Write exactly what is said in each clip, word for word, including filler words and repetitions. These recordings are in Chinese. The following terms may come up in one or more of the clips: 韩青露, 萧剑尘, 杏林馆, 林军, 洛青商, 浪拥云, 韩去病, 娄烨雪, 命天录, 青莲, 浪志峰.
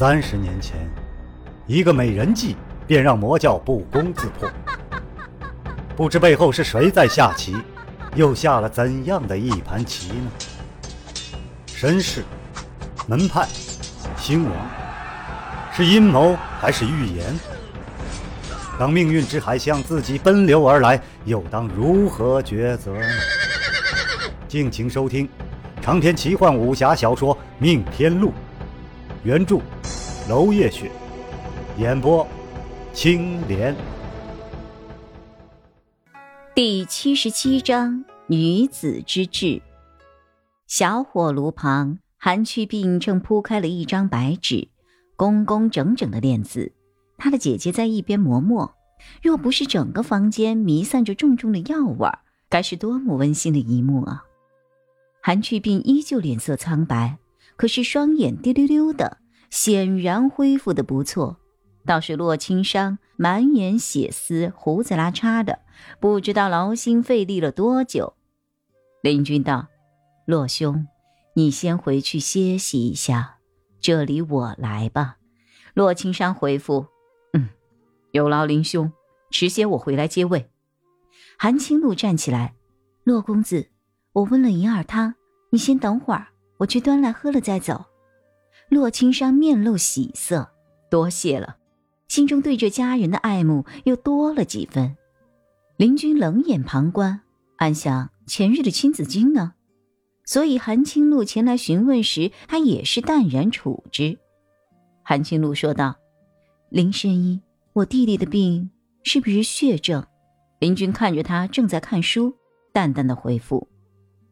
三十年前，一个美人计便让魔教不攻自破。不知背后是谁在下棋，又下了怎样的一盘棋呢？绅士、门派、兴亡，是阴谋还是预言？当命运之海向自己奔流而来，又当如何抉择呢？敬请收听长篇奇幻武侠小说《命天录》，原著娄烨雪，演播青莲。第七十七章，女子之志。小火炉旁，韩去病正铺开了一张白纸，工工整整的练字。他的姐姐在一边磨墨，若不是整个房间弥散着重重的药味，该是多么温馨的一幕啊！韩去病依旧脸色苍白，可是双眼滴溜溜的，显然恢复得不错，倒是洛青商满眼血丝，胡子拉碴的，不知道劳心费力了多久。林军道：洛兄，你先回去歇息一下，这里我来吧。洛青商回复：嗯，有劳林兄，迟些我回来接位。韩青露站起来：洛公子，我温了银耳汤，你先等会儿，我去端来喝了再走。洛青商面露喜色：多谢了。心中对这家人的爱慕又多了几分。林军冷眼旁观，暗想前日的亲子经呢？所以韩青露前来询问时，他也是淡然处之。韩青露说道：林神医，我弟弟的病是不是血症？林军看着他正在看书，淡淡的回复：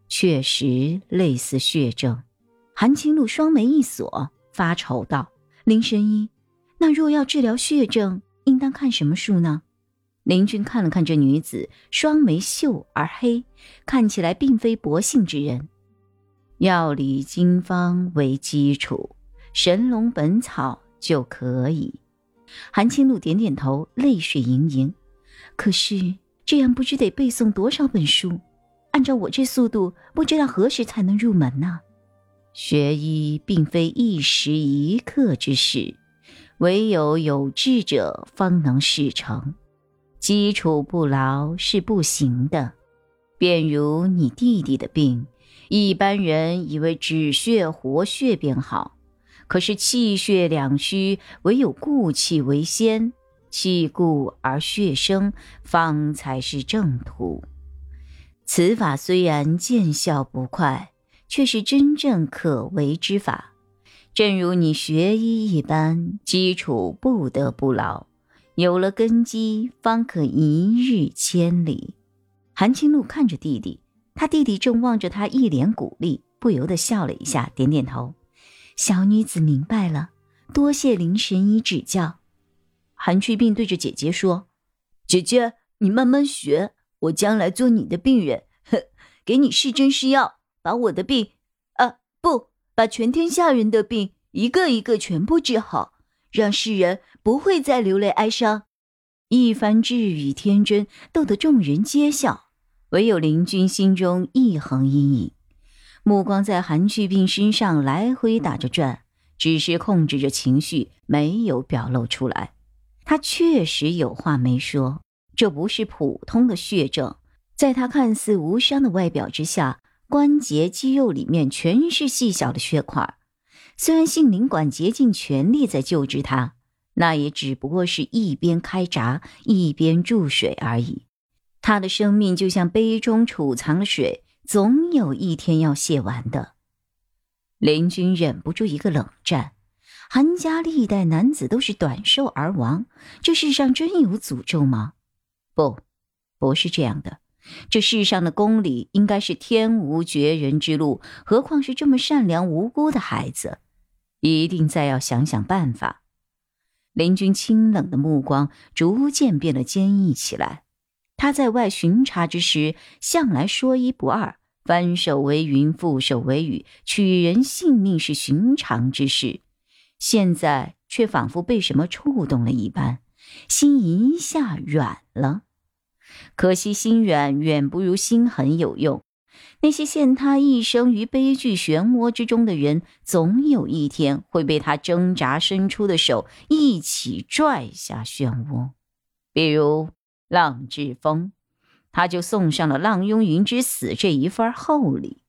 确实类似血症。韩青露双眉一锁，发愁道：林神医，那若要治疗血症，应当看什么书呢？林军看了看这女子，双眉秀而黑，看起来并非薄幸之人。药理经方为基础，神龙本草就可以。韩青露点点头，泪水盈盈。可是这样不知得背诵多少本书，按照我这速度，不知道何时才能入门呢？学医并非一时一刻之事，唯有有志者方能事成，基础不牢是不行的。便如你弟弟的病，一般人以为止血活血便好，可是气血两虚，唯有固气为先，气固而血生，方才是正途。此法虽然见效不快，却是真正可为之法。正如你学医一般，基础不得不牢，有了根基，方可一日千里。韩青露看着弟弟，他弟弟正望着他一脸鼓励，不由得笑了一下，点点头：小女子明白了，多谢林神医指教。韩去病对着姐姐说：姐姐，你慢慢学，我将来做你的病人，呵，给你是针是药，把我的病，啊，不，把全天下人的病一个一个全部治好，让世人不会再流泪哀伤。一番治语天真，逗得众人皆笑，唯有林军心中一横阴影，目光在韩去病身上来回打着转，只是控制着情绪，没有表露出来。他确实有话没说。这不是普通的血症，在他看似无伤的外表之下，关节肌肉里面全是细小的血块。虽然杏林馆竭尽全力在救治他，那也只不过是一边开闸一边注水而已。他的生命就像杯中储藏的水，总有一天要泄完的。林军忍不住一个冷战，韩家历代男子都是短寿而亡，这世上真有诅咒吗？不，不是这样的。这世上的公理应该是天无绝人之路，何况是这么善良无辜的孩子，一定再要想想办法。林军清冷的目光逐渐变得坚毅起来。他在外巡查之时，向来说一不二，翻手为云，覆手为雨，取人性命是寻常之事。现在却仿佛被什么触动了一般，心一下软了。可惜心软远不如心狠有用，那些陷他一生于悲剧漩涡之中的人，总有一天会被他挣扎伸出的手一起拽下漩涡。比如浪志峰，他就送上了浪拥云之死这一份厚礼。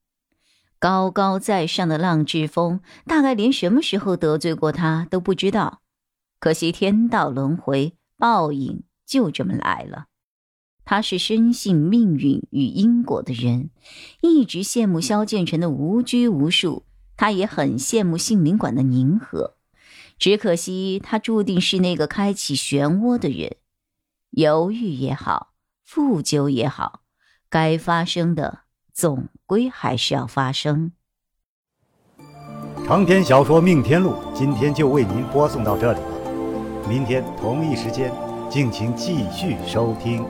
高高在上的浪志峰，大概连什么时候得罪过他都不知道。可惜天道轮回，报应就这么来了。他是深信命运与因果的人，一直羡慕萧剑尘的无拘无束，他也很羡慕杏林馆的宁和。只可惜他注定是那个开启漩涡的人。犹豫也好，负疚也好，该发生的总归还是要发生。长篇小说《命天录》今天就为您播送到这里了，明天同一时间敬请继续收听。